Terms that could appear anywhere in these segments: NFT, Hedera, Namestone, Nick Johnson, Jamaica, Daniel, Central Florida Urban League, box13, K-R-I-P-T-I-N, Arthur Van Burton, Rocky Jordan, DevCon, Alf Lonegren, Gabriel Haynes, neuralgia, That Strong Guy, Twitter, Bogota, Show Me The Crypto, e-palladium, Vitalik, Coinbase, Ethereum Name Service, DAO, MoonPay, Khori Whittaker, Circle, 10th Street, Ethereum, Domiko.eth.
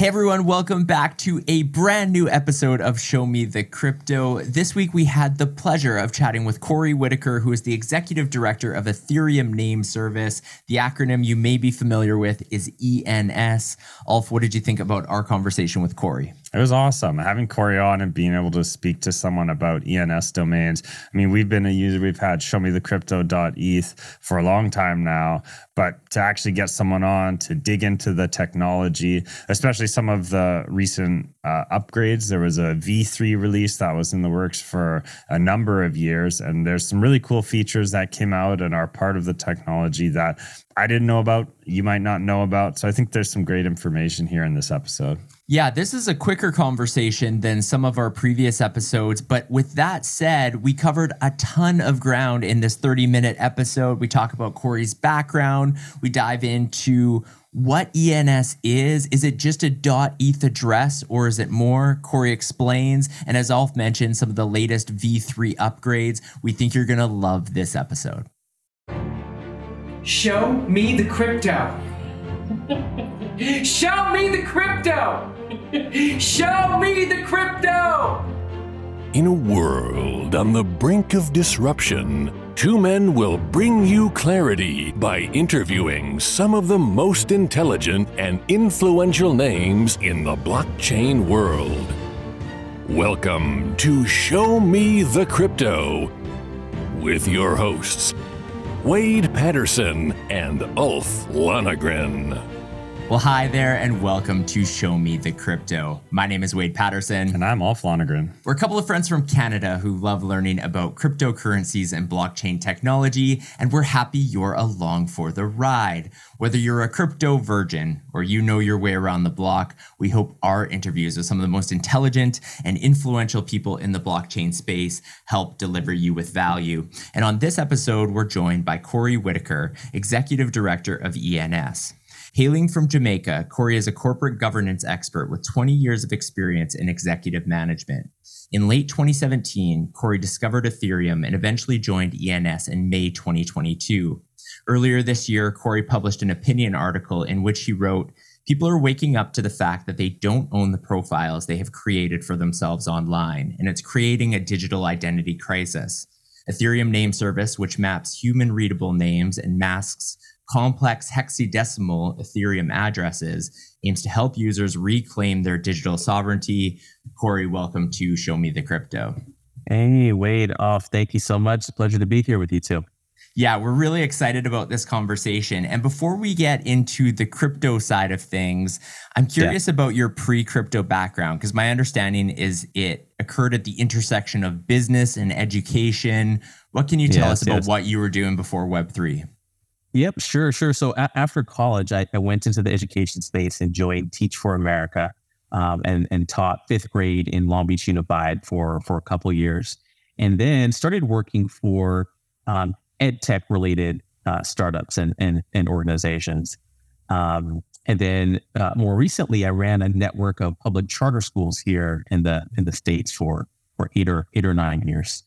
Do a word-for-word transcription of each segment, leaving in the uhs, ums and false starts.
Hey everyone, welcome back to a brand new episode of Show Me the Crypto. This week we had the pleasure of chatting with Khori Whittaker, who is the executive director of Ethereum Name Service. The acronym you may be familiar with is E N S. Alf, what did you think about our conversation with Khori? It was awesome. Having Khori on and being able to speak to someone about E N S domains. I mean, we've been a user, we've had show me the crypto dot e t h for a long time now, but to actually get someone on to dig into the technology, especially some of the recent uh, upgrades. There was a V three release that was in the works for a number of years, and there's some really cool features that came out and are part of the technology that I didn't know about, you might not know about. So I think there's some great information here in this episode. Yeah, this is a quicker conversation than some of our previous episodes. But with that said, we covered a ton of ground in this thirty minute episode. We talk about Khori's background. We dive into what E N S is. Is it just a .eth address or is it more? Khori explains. And as Alf mentioned, some of the latest V three upgrades. We think you're going to love this episode. Show me the crypto. Show me the crypto. Show me the crypto! In a world on the brink of disruption, two men will bring you clarity by interviewing some of the most intelligent and influential names in the blockchain world. Welcome to Show Me the Crypto with your hosts, Wade Patterson and Alf Lonegren. Well, hi there, and welcome to Show Me the Crypto. My name is Wade Patterson. And I'm Alf Lonegren. We're a couple of friends from Canada who love learning about cryptocurrencies and blockchain technology, and we're happy you're along for the ride. Whether you're a crypto virgin or you know your way around the block, we hope our interviews with some of the most intelligent and influential people in the blockchain space help deliver you with value. And on this episode, we're joined by Khori Whittaker, Executive Director of E N S. Hailing from Jamaica, Khori is a corporate governance expert with twenty years of experience in executive management. In late twenty seventeen, Khori discovered Ethereum and eventually joined E N S in May twenty twenty-two. Earlier this year, Khori published an opinion article in which he wrote, "People are waking up to the fact that they don't own the profiles they have created for themselves online, and it's creating a digital identity crisis. Ethereum Name Service, which maps human-readable names and masks complex hexadecimal Ethereum addresses, aims to help users reclaim their digital sovereignty." Khori, welcome to Show Me the Crypto. Hey, Wade, Alf, thank you so much. Pleasure to be here with you too. Yeah, we're really excited about this conversation. And before we get into the crypto side of things, I'm curious yeah. about your pre-crypto background, because my understanding is it occurred at the intersection of business and education. What can you tell yes, us about yes. what you were doing before Web three? Yep, sure, sure. So a- after college, I, I went into the education space and joined Teach for America um, and, and taught fifth grade in Long Beach Unified for, for a couple years, and then started working for um, ed tech related uh, startups and, and, and organizations. Um, and then uh, more recently, I ran a network of public charter schools here in the in the States for, for eight or eight or nine years.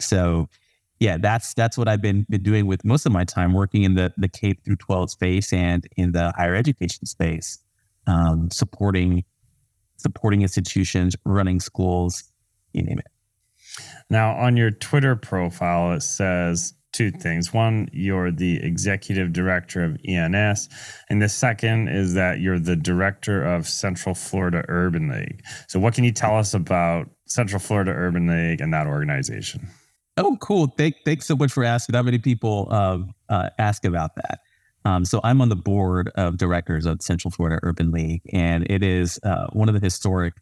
So yeah, that's that's what I've been, been doing with most of my time, working in the, the K through twelve space and in the higher education space, um, supporting supporting institutions, running schools, you name it. Now, on your Twitter profile, it says two things. One, you're the executive director of E N S. And the second is that you're the director of Central Florida Urban League. So what can you tell us about Central Florida Urban League and that organization? Oh, cool. Thank, thanks so much for asking. Not many people uh, uh, ask about that. Um, so I'm on the board of directors of Central Florida Urban League, and it is uh, one of the historic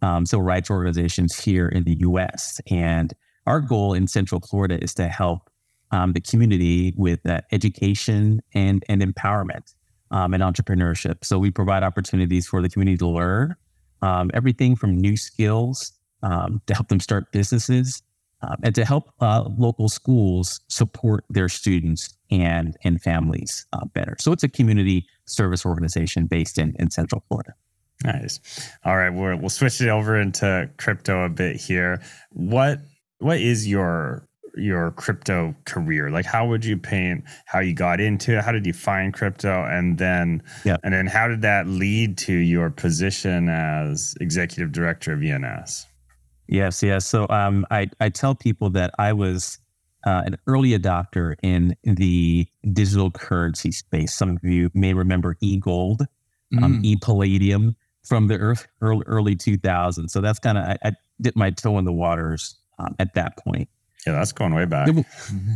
um, civil rights organizations here in the U S. And our goal in Central Florida is to help um, the community with uh, education and, and empowerment um, and entrepreneurship. So we provide opportunities for the community to learn um, everything from new skills um, to help them start businesses, Um, and to help uh, local schools support their students and, and families uh, better. So it's a community service organization based in, in Central Florida. Nice. All right, we're, we'll switch it over into crypto a bit here. What What is your your crypto career? Like, how would you paint how you got into it? How did you find crypto? And then, yeah. and then how did that lead to your position as executive director of E N S? Yes, yes. So um, I, I tell people that I was uh, an early adopter in the digital currency space. Some of you may remember e-gold, mm. um, e-palladium from the earth, early, early two thousands. So that's kind of, I, I dipped my toe in the waters um, at that point. Yeah, that's going way back.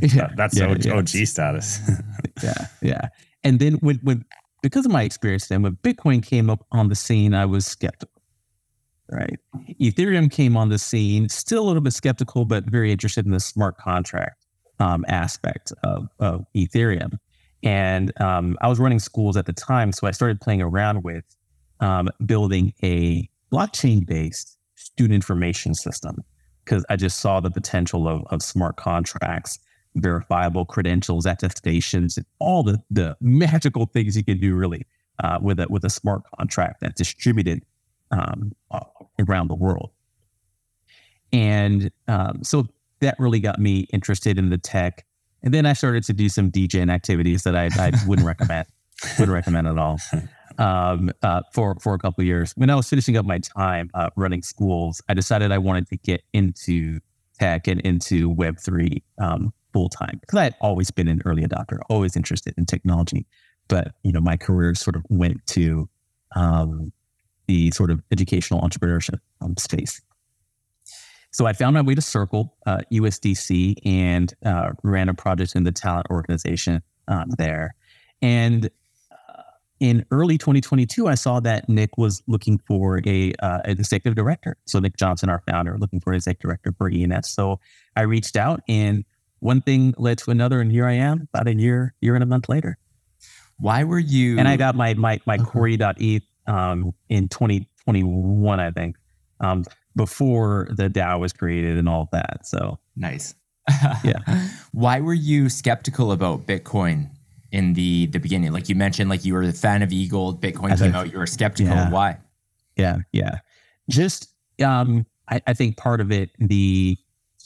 Yeah, that's yeah, O G, yeah. O G status. yeah, yeah. And then when, when, because of my experience then, when Bitcoin came up on the scene, I was skeptical, right? Ethereum came on the scene, still a little bit skeptical, but very interested in the smart contract um, aspect of, of Ethereum. And um, I was running schools at the time, so I started playing around with um, building a blockchain-based student information system, because I just saw the potential of, of smart contracts, verifiable credentials, attestations, and all the, the magical things you can do really uh, with a with a smart contract that's distributed um, around the world. And um, so that really got me interested in the tech. And then I started to do some DJing activities that I, I wouldn't recommend, wouldn't recommend at all. Um, uh, for, for a couple of years. When I was finishing up my time uh, running schools, I decided I wanted to get into tech and into Web three um, full-time, because I had always been an early adopter, always interested in technology. But, you know, my career sort of went to um, the sort of educational entrepreneurship um, space. So I found my way to Circle, uh, U S D C, and uh, ran a project in the talent organization um, there. And in early twenty twenty-two, I saw that Nick was looking for a uh, an executive director. So Nick Johnson, our founder, looking for an executive director for E N S. So I reached out, and one thing led to another, and here I am about a year, year and a month later. Why were you... And I got my my, my okay. Khori dot e t h um, in twenty twenty-one, I think, um, before the DAO was created and all that, so... Nice. Yeah. Why were you skeptical about Bitcoin in the the beginning? Like you mentioned, like you were a fan of e-gold, Bitcoin came out, you were skeptical. Yeah. Why? Yeah, yeah. Just, um, I, I think part of it, the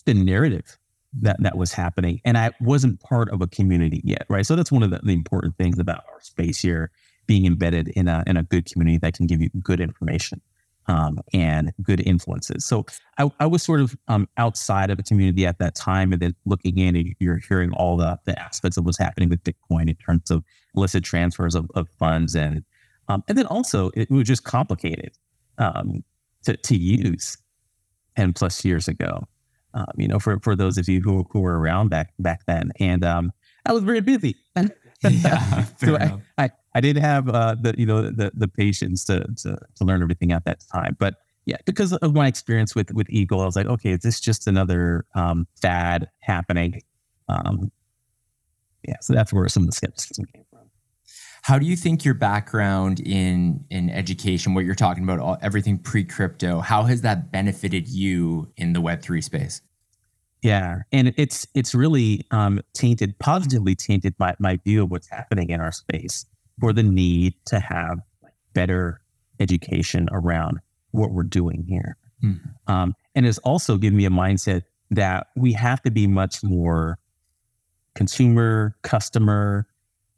the narrative that, that was happening. And I wasn't part of a community yet, right? So that's one of the, the important things about our space here, being embedded in a, in a good community that can give you good information um, and good influences. So I, I was sort of um, outside of a community at that time, and then looking in and you're hearing all the, the aspects of what's happening with Bitcoin in terms of illicit transfers of, of funds. And um, and then also it was just complicated um, to, to use ten plus years ago, um, you know, for, for those of you who, who were around back back then. And um, I was very busy. Yeah, so I, I, I didn't have uh, the you know the the patience to, to to learn everything at that time, but yeah, because of my experience with with e-gold, I was like, okay, is this just another um, fad happening? Um, yeah, so that's where some of the skepticism came from. How do you think your background in in education, what you're talking about, all, everything pre-crypto, how has that benefited you in the Web three space? Yeah, and it's it's really um, tainted, positively tainted my, my view of what's happening in our space, for the need to have better education around what we're doing here. Mm-hmm. Um, and it's also given me a mindset that we have to be much more consumer, customer,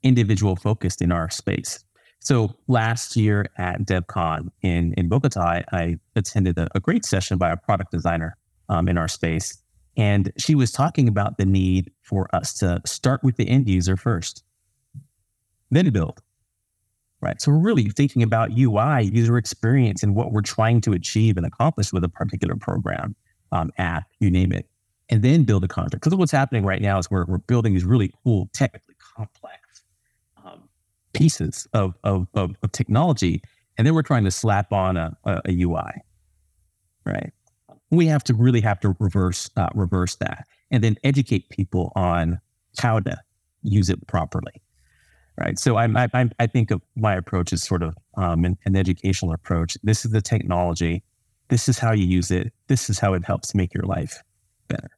individual focused in our space. So last year at DevCon in, in Bogota, I attended a, a great session by a product designer um, in our space. And she was talking about the need for us to start with the end user first, then build, right? So we're really thinking about U I, user experience, and what we're trying to achieve and accomplish with a particular program, um, app, you name it, and then build a contract. Because what's happening right now is we're, we're building these really cool, technically complex um, pieces of, of, of, of technology, and then we're trying to slap on a, a, a U I, right? We have to really have to reverse uh, reverse that, and then educate people on how to use it properly, right? So I'm, I'm, I think of my approach as sort of um, an, an educational approach. This is the technology. This is how you use it. This is how it helps make your life better.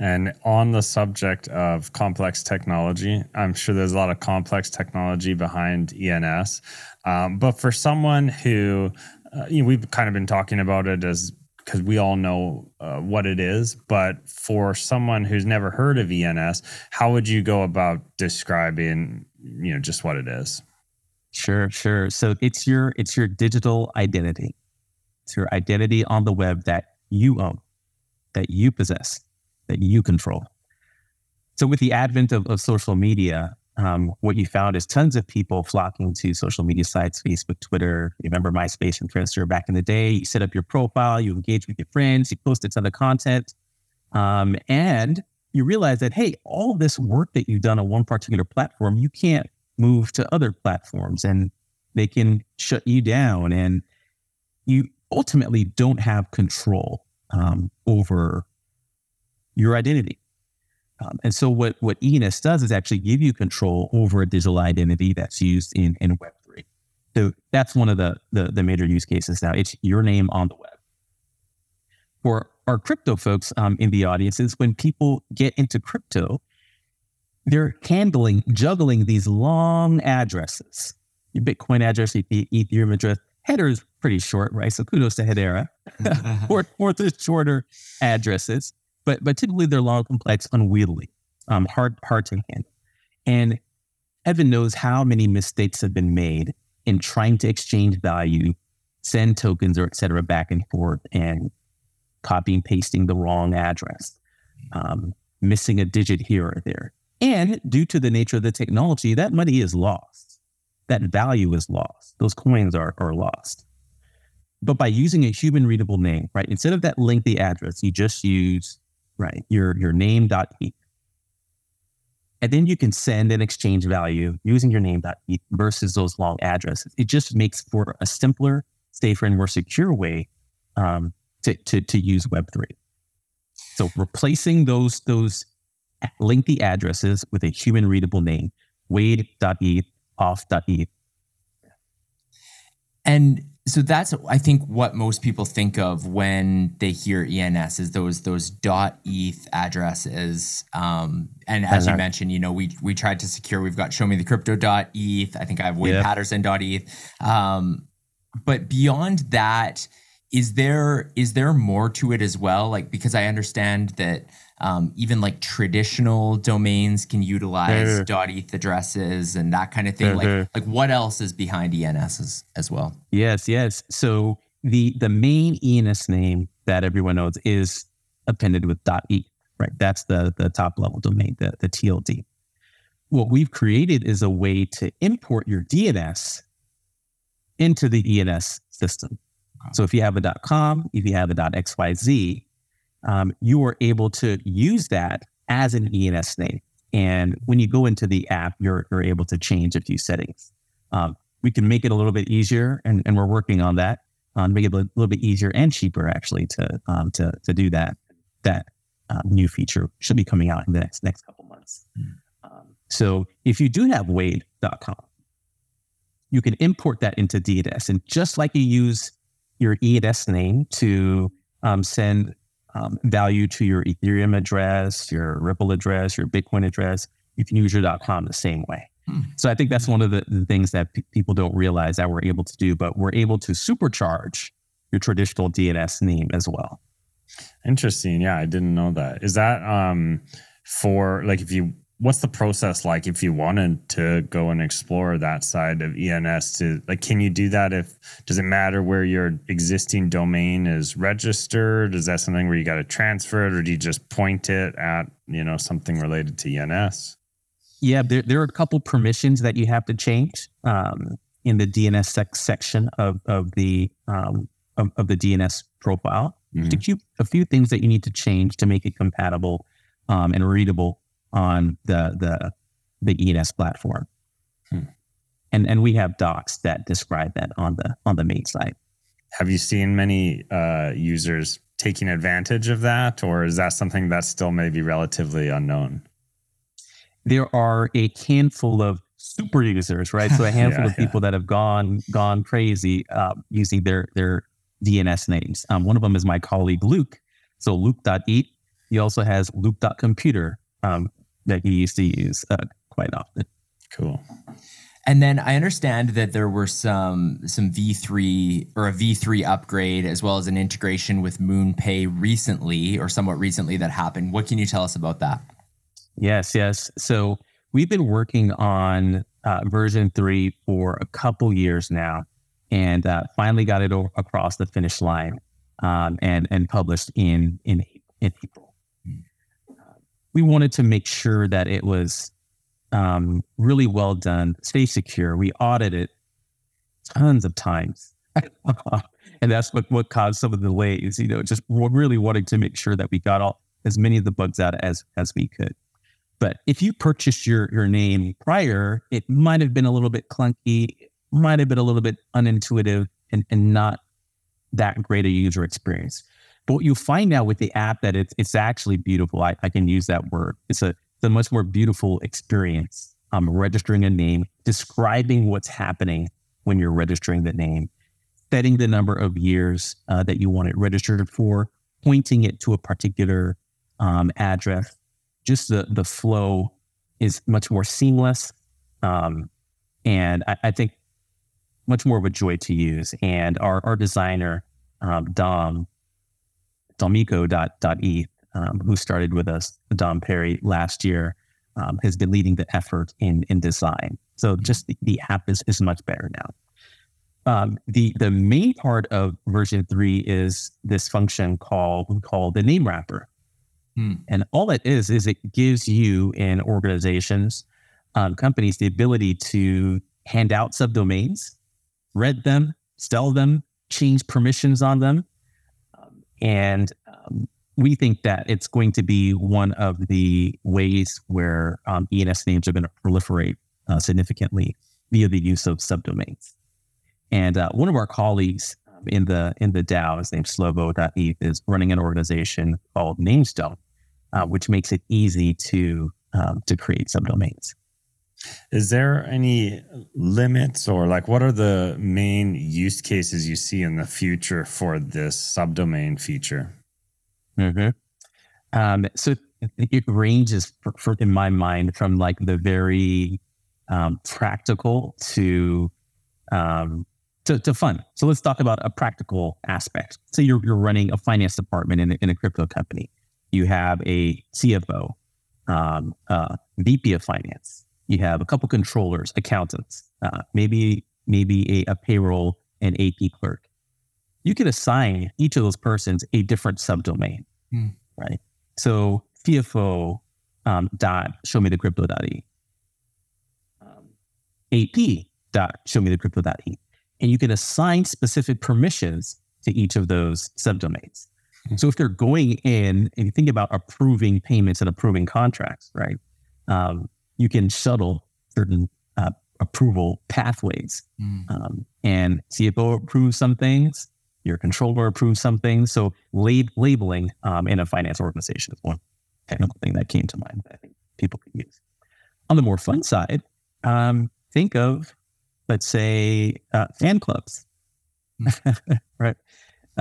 And on the subject of complex technology, I'm sure there's a lot of complex technology behind E N S, um, but for someone who, uh, you know, we've kind of been talking about it as because we all know uh, what it is. But for someone who's never heard of E N S, how would you go about describing, you know, just what it is? Sure, sure. So it's your it's your digital identity. It's your identity on the web that you own, that you possess, that you control. So with the advent of, of social media, um, what you found is tons of people flocking to social media sites, Facebook, Twitter, you remember MySpace and Friendster back in the day. You set up your profile, you engage with your friends, you post a ton of content. Um, and you realize that, hey, all this work that you've done on one particular platform, you can't move to other platforms and they can shut you down. And you ultimately don't have control um, over your identity. Um, and so what, what E N S does is actually give you control over a digital identity that's used in, in Web three. So that's one of the, the the major use cases now. It's your name on the web. For our crypto folks um, in the audiences, when people get into crypto, they're handling, juggling these long addresses. Your Bitcoin address, your Ethereum address. Header is pretty short, right? So kudos to Hedera or, or the shorter addresses. But but typically they're long, complex, unwieldy, um, hard, hard to handle. And heaven knows how many mistakes have been made in trying to exchange value, send tokens or et cetera back and forth, and copying, pasting the wrong address, um, missing a digit here or there. And due to the nature of the technology, that money is lost. That value is lost. Those coins are are lost. But by using a human readable name, right? Instead of that lengthy address, you just use Right, your your name.eth, and then you can send and exchange value using your name.eth versus those long addresses. It just makes for a simpler, safer, and more secure way um, to, to to use Web three. So replacing those those lengthy addresses with a human readable name, Wade.eth, off.eth, and. So that's, I think, what most people think of when they hear E N S is those those .eth addresses. Um, and as uh-huh. you mentioned, you know, we we tried to secure. We've got show me the crypto.eth. I think I have Wade yeah. Patterson.eth. Um, but beyond that, is there is there more to it as well? Like, because I understand that um, even like traditional domains can utilize uh-huh. .eth addresses and that kind of thing. Uh-huh. Like, like what else is behind E N S as, as well? Yes, yes. So the the main E N S name that everyone knows is appended with .eth, right? That's the the top level domain, the, the T L D. What we've created is a way to import your D N S into the E N S system. Okay. So if you have a .com, if you have a .xyz, um, you are able to use that as an E N S name. And when you go into the app, you're you're able to change a few settings. Um, We can make it a little bit easier, and, and we're working on that, um, make it a little bit easier and cheaper, actually, to um, to to do that. That um, new feature should be coming out in the next next couple months. Mm-hmm. Um, so if you do have Wade dot com, you can import that into D N S. And just like you use your E N S name to um, send um, value to your Ethereum address, your Ripple address, your Bitcoin address, you can use your .com the same way. So I think that's one of the, the things that p- people don't realize that we're able to do, but we're able to supercharge your traditional D N S name as well. Interesting. Yeah, I didn't know that. Is that um, for like if you, what's the process like if you wanted to go and explore that side of E N S to like, can you do that if, does it matter where your existing domain is registered? Is that something where you got to transfer it or do you just point it at, you know, something related to E N S? Yeah, there there are a couple permissions that you have to change um, in the D N S sec- section of of the um, of, of the D N S profile. Mm-hmm. To keep a few things that you need to change to make it compatible um, and readable on the the the E N S platform. Hmm. And and we have docs that describe that on the on the main site. Have you seen many uh, users taking advantage of that, or is that something that's still maybe relatively unknown? There are a handful of super users, right? So a handful yeah, of people yeah. that have gone gone crazy uh, using their their D N S names. Um, one of them is my colleague, Luke. So Luke.eth. He also has Luke.computer um, that he used to use uh, quite often. Cool. And then I understand that there were some some V three or a V three upgrade, as well as an integration with MoonPay recently or somewhat recently that happened. What can you tell us about that? Yes, yes. So we've been working on uh, version three for a couple years now, and uh, finally got it over, across the finish line um, and and published in in, in April. Mm. Uh, we wanted to make sure that it was Um, really well done, stay secure. We audited tons of times. And that's what, what caused some of the delays, you know, just really wanting to make sure that we got all as many of the bugs out as, as we could. But if you purchased your, your name prior, it might have been a little bit clunky, might have been a little bit unintuitive and, and not that great a user experience. But what you find out with the app that it's it's actually beautiful. I, I can use that word. It's a the much more beautiful experience, um, registering a name, describing what's happening when you're registering the name, setting the number of years uh, that you want it registered for, pointing it to a particular um, address. Just the, the flow is much more seamless, um, and I, I think much more of a joy to use. And our, our designer, um, Dom, Domiko dot e t h, Um, who started with us, Dom Perry, last year, um, has been leading the effort in in design. So just the, the app is, is much better now. Um, the the main part of version three is this function called called the name wrapper, hmm. and all it is is it gives you in organizations, um, companies, the ability to hand out subdomains, rent them, sell them, change permissions on them, um, and um, we think that it's going to be one of the ways where um, E N S names are going to proliferate uh, significantly via the use of subdomains. And uh, one of our colleagues in the in the DAO, his name Slovo dot e t h, is running an organization called Namestone, uh, which makes it easy to um, to create subdomains. Is there any limits, or like what are the main use cases you see in the future for this subdomain feature? Mm-hmm. Um, so it ranges, for, for, in my mind, from like the very um, practical to, um, to to fun. So let's talk about a practical aspect. So you're you're running a finance department in a, in a crypto company. You have a C F O, um, uh, V P of finance. You have a couple controllers, accountants, uh, maybe maybe a, a payroll and A P clerk. You can assign each of those persons a different subdomain, mm. right? So C F O um, dot show me the crypto dot e, um, A P dot show me the crypto dot e, and you can assign specific permissions to each of those subdomains. Mm. So if they're going in, and you think about approving payments and approving contracts, right? Um, you can shuttle certain uh, approval pathways, mm. um, and C F O approves some things. Your controller approves something. So lab- labeling um, in a finance organization is one technical thing that came to mind that I think people can use. On the more fun side, um, think of, let's say, uh, fan clubs, mm-hmm. right?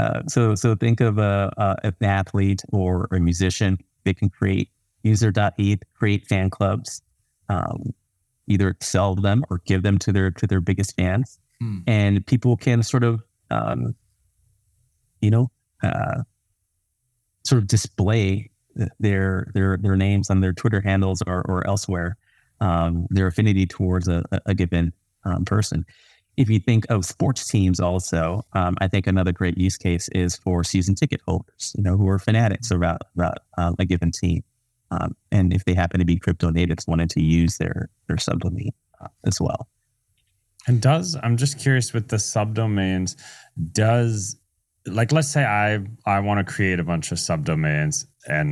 Uh, so so think of a, a, an athlete or a musician. They can create user dot e t h, create fan clubs, um, either sell them or give them to their to their biggest fans, mm. and people can sort of um, you know, uh, sort of display their their their names on their Twitter handles or, or elsewhere, um, their affinity towards a, a given um, person. If you think of sports teams also, um, I think another great use case is for season ticket holders, you know, who are fanatics about, about uh, a given team. Um, and if they happen to be crypto natives, wanted to use their, their subdomain uh, as well. And does, I'm just curious with the subdomains, does... Like, let's say I I want to create a bunch of subdomains and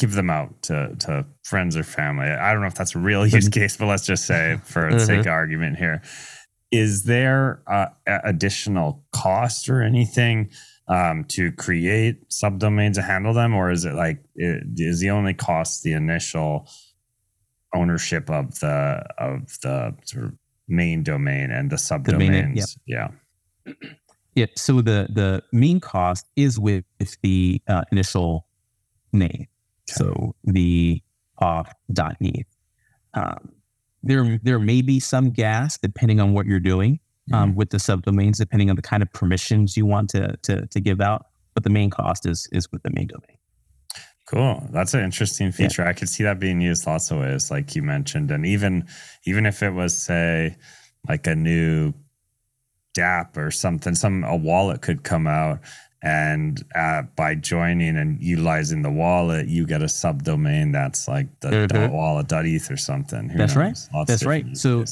give them out to, to friends or family. I don't know if that's a real use case, but let's just say for the mm-hmm. sake of argument here, is there uh, additional cost or anything um, to create subdomains and handle them? Or is it like, it, is the only cost the initial ownership of the of the sort of main domain and the subdomains? The yeah. yeah. Yeah, so the, the main cost is with the uh, initial name, okay. So the off dot e t h. Um, there there may be some gas depending on what you're doing um, mm-hmm. with the subdomains, depending on the kind of permissions you want to to, to give out. But the main cost is is with the main domain. Cool. That's an interesting feature. Yeah. I could see that being used lots of ways, like you mentioned. And even even if it was, say, like a new dApp or something, some a wallet could come out, and uh, by joining and utilizing the wallet, you get a subdomain that's like the mm-hmm. .wallet.eth or something. Who that's knows? Right. Lots that's right. So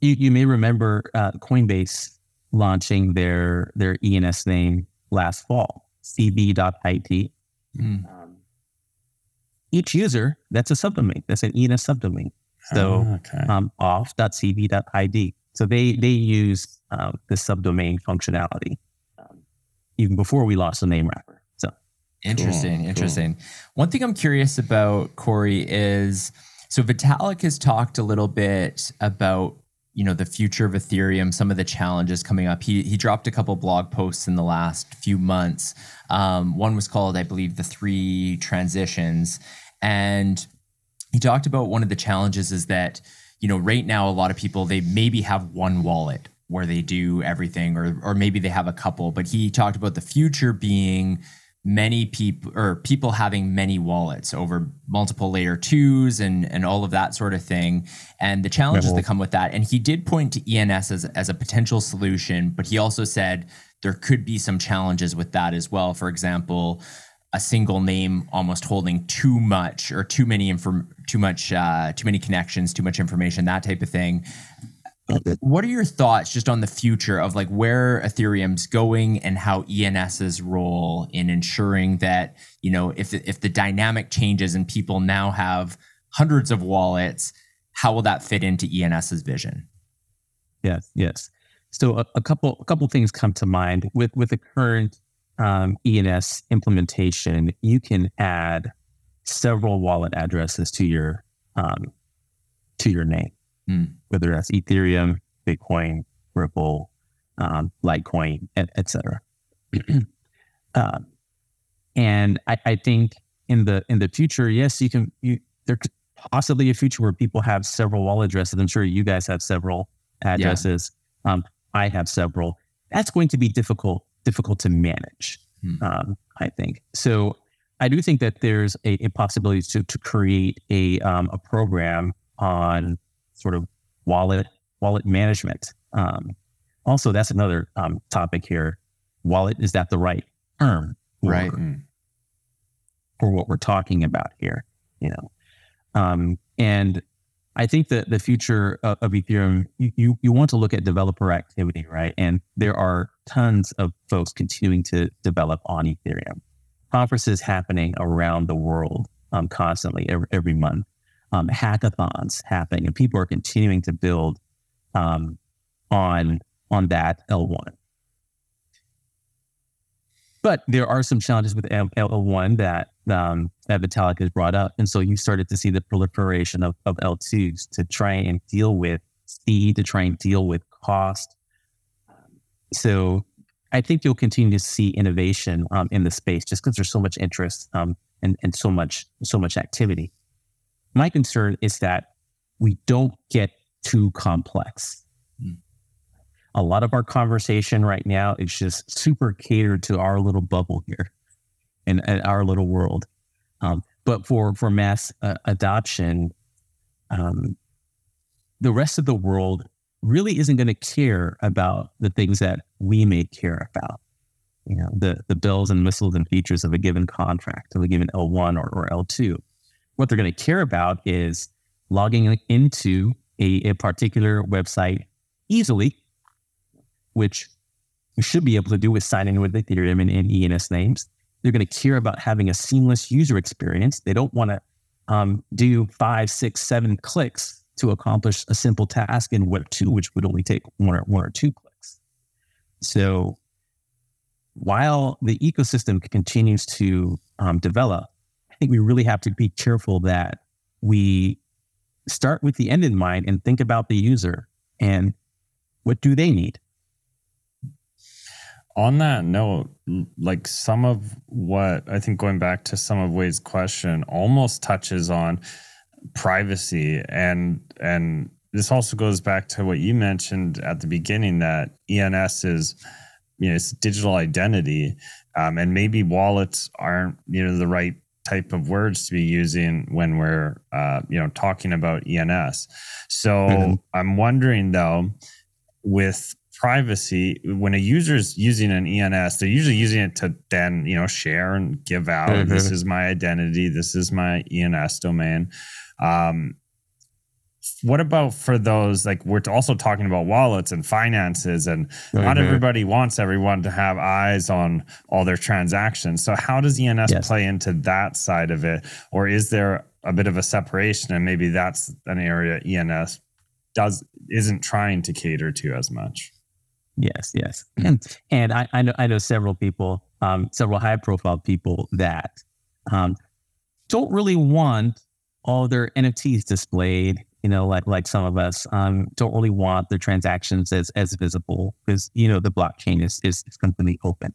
you, you may remember uh, Coinbase launching their their E N S name last fall, C B dot I T. Mm. Um, each user, that's a subdomain. That's an E N S subdomain. So oh, okay. um, off dot c b dot i d. So they they use uh, the subdomain functionality um, even before we launched the name wrapper. So interesting, cool, interesting. Cool. One thing I'm curious about, Khori, is so Vitalik has talked a little bit about, you know, the future of Ethereum, some of the challenges coming up. He he dropped a couple blog posts in the last few months. Um, one was called, I believe, the three transitions. And he talked about one of the challenges is that, you know, right now, a lot of people, they maybe have one wallet where they do everything, or or maybe they have a couple, but he talked about the future being many people or people having many wallets over multiple layer twos and, and all of that sort of thing, and the challenges Rebel. that come with that. And he did point to E N S as, as a potential solution, but he also said there could be some challenges with that as well. For example, a single name almost holding too much or too many inform too much, uh, too many connections, too much information, that type of thing. What are your thoughts just on the future of like where Ethereum's going and how E N S's role in ensuring that, you know, if if the dynamic changes and people now have hundreds of wallets, how will that fit into E N S's vision? Yes, yes. So a, a couple a couple things come to mind with with the current um, E N S implementation. You can add several wallet addresses to your um, to your name. Mm. Whether that's Ethereum, Bitcoin, Ripple, um, Litecoin, et, et cetera. um, and I, I think in the in the future, yes, you can. You, there could possibly a future where people have several wallet addresses. I'm sure you guys have several addresses. Yeah. Um, I have several. That's going to be difficult difficult to manage. Mm. Um, I think so. I do think that there's a, a possibility to to create a um, a program on sort of wallet wallet management. Um, also, that's another um, topic here. Wallet, is that the right term? For, right. For what we're talking about here, you know. Um, and I think that the future of, of Ethereum, you, you you want to look at developer activity, right? And there are tons of folks continuing to develop on Ethereum. Conferences happening around the world um, constantly every, every month. Um, hackathons happening, and people are continuing to build um, on on that L one. But there are some challenges with L one that, um, that Vitalik has brought up, and so you started to see the proliferation of, of L twos to try and deal with speed, to try and deal with cost. So I think you'll continue to see innovation um, in the space, just because there's so much interest um, and and so much so much activity. My concern is that we don't get too complex. Mm. A lot of our conversation right now is just super catered to our little bubble here and, and our little world. Um, but for, for mass uh, adoption, um, the rest of the world really isn't going to care about the things that we may care about. You know, the, the bells and whistles and features of a given contract, of a given L one or, or L two. What they're going to care about is logging into a, a particular website easily, which you should be able to do with signing with Ethereum and, and E N S names. They're going to care about having a seamless user experience. They don't want to um, do five, six, seven clicks to accomplish a simple task in Web two, which would only take one or, one or two clicks. So while the ecosystem continues to um, develop, I think we really have to be careful that we start with the end in mind and think about the user and what do they need. On that note, like some of what I think going back to some of Wade's question almost touches on privacy. And and this also goes back to what you mentioned at the beginning, that E N S is, you know, it's digital identity, um, and maybe wallets aren't, you know, the right type of words to be using when we're, uh, you know, talking about E N S. So mm-hmm. I'm wondering though, with privacy, when a user is using an E N S, they're usually using it to then, you know, share and give out, mm-hmm. this is my identity, this is my E N S domain. Um, what about for those, like we're also talking about wallets and finances, and mm-hmm. not everybody wants everyone to have eyes on all their transactions. So how does E N S yes. play into that side of it? Or is there a bit of a separation, and maybe that's an area E N S does isn't trying to cater to as much? Yes, yes. And, and I, I know I know several people, um, several high profile people that um, don't really want all their N F Ts displayed, you know, like like some of us, um, don't really want their transactions as as visible, because, you know, the blockchain is is, is completely open.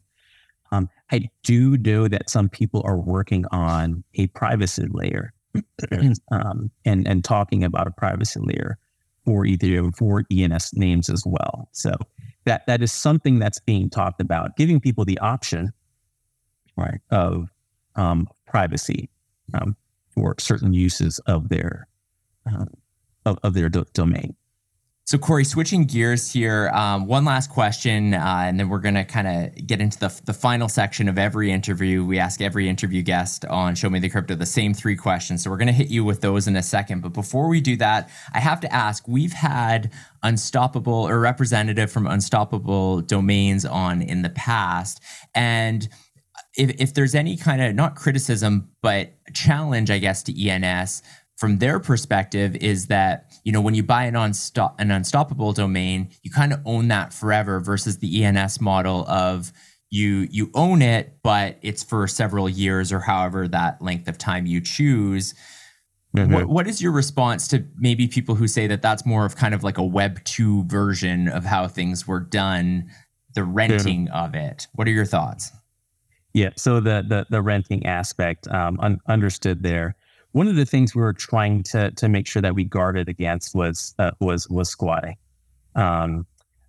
Um, I do know that some people are working on a privacy layer, um, and and talking about a privacy layer for Ethereum, for E N S names as well. So that that is something that's being talked about, giving people the option, right, of um, privacy um, for certain uses of their. Um, Of, of their do- domain. So Khori, switching gears here, um, one last question, uh, and then we're going to kind of get into the, the final section of every interview. We ask every interview guest on Show Me the Crypto the same three questions. So we're going to hit you with those in a second. But before we do that, I have to ask, we've had Unstoppable or representative from Unstoppable Domains on in the past. And if, if there's any kind of, not criticism, but challenge, I guess, to E N S, from their perspective is that, you know, when you buy an, unsto- an unstoppable domain, you kind of own that forever, versus the E N S model of you you own it, but it's for several years or however that length of time you choose. Mm-hmm. What, what is your response to maybe people who say that that's more of kind of like a Web two version of how things were done, the renting yeah. of it? What are your thoughts? Yeah, so the the, the renting aspect, um, un- understood there. One of the things we were trying to to make sure that we guarded against was uh, was was squatting um,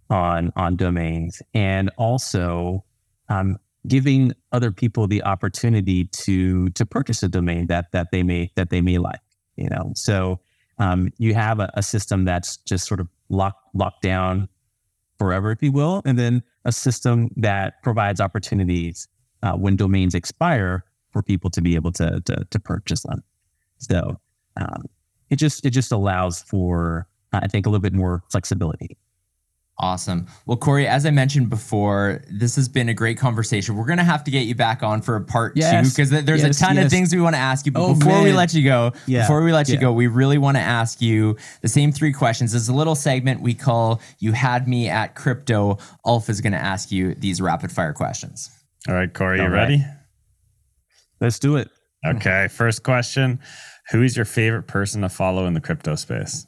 on on domains, and also um, giving other people the opportunity to to purchase a domain that that they may that they may like. You know, so um, you have a, a system that's just sort of locked locked down forever, if you will, and then a system that provides opportunities uh, when domains expire for people to be able to to, to purchase them. So um, it just it just allows for, uh, I think, a little bit more flexibility. Awesome. Well, Khori, as I mentioned before, this has been a great conversation. We're going to have to get you back on for a part yes. two, because there's yes, a ton yes. of things we want to ask you. But oh, before man. we let you go, yeah. before we let yeah. you go, we really want to ask you the same three questions. There's a little segment we call You Had Me at Crypto. Alf is going to ask you these rapid fire questions. All right, Khori, you right. ready? Let's do it. Okay, first question. Who is your favorite person to follow in the crypto space?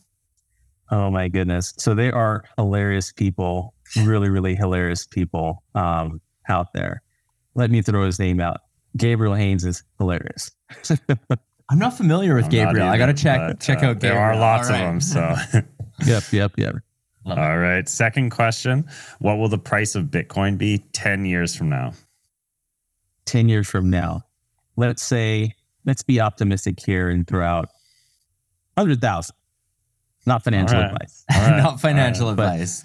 Oh my goodness. So they are hilarious people, really, really hilarious people um, out there. Let me throw his name out. Gabriel Haynes is hilarious. I'm not familiar with I'm Gabriel. Either, I got to check but, check uh, out Gabriel. There are lots right. of them. So. yep, yep, yep. Love All it. right, second question. What will the price of Bitcoin be ten years from now? ten years from now. Let's say, let's be optimistic here and throw out one hundred thousand. Not financial right. advice. Right. Not financial right. advice.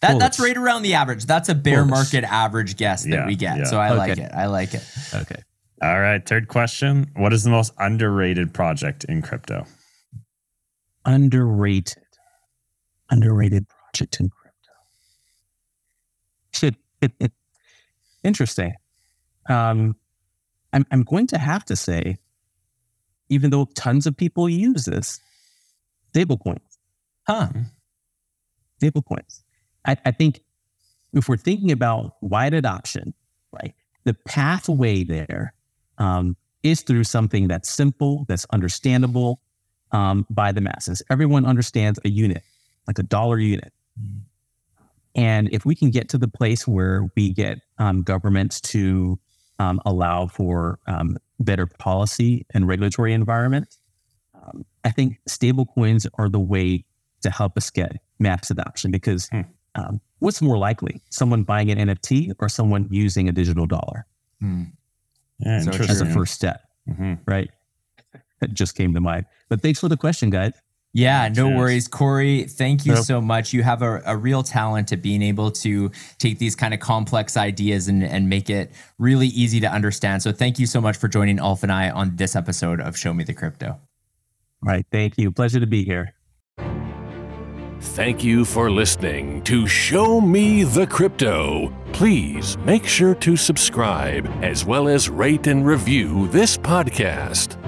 But that That's right around the average. That's a bear bullish. market average guess that yeah. we get. Yeah. So I okay. like it. I like it. Okay. All right. Third question. What is the most underrated project in crypto? Underrated. Underrated project in crypto. Shit. It, it, interesting. Um, I'm I'm going to have to say, even though tons of people use this, stablecoins. Huh. Stablecoins. I, I think if we're thinking about wide adoption, right, the pathway there um, is through something that's simple, that's understandable um, by the masses. Everyone understands a unit, like a dollar unit. Mm. And if we can get to the place where we get um, governments to Um, allow for um, better policy and regulatory environment. Um, I think stablecoins are the way to help us get mass adoption because hmm. um, what's more likely, someone buying an N F T or someone using a digital dollar hmm. yeah, so as a first step, mm-hmm. right? That just came to mind. But thanks for the question, guys. Yeah, no worries. Khori, thank you so much. You have a, a real talent at being able to take these kind of complex ideas and, and make it really easy to understand. So thank you so much for joining Alf and I on this episode of Show Me the Crypto. All right, thank you. Pleasure to be here. Thank you for listening to Show Me the Crypto. Please make sure to subscribe as well as rate and review this podcast.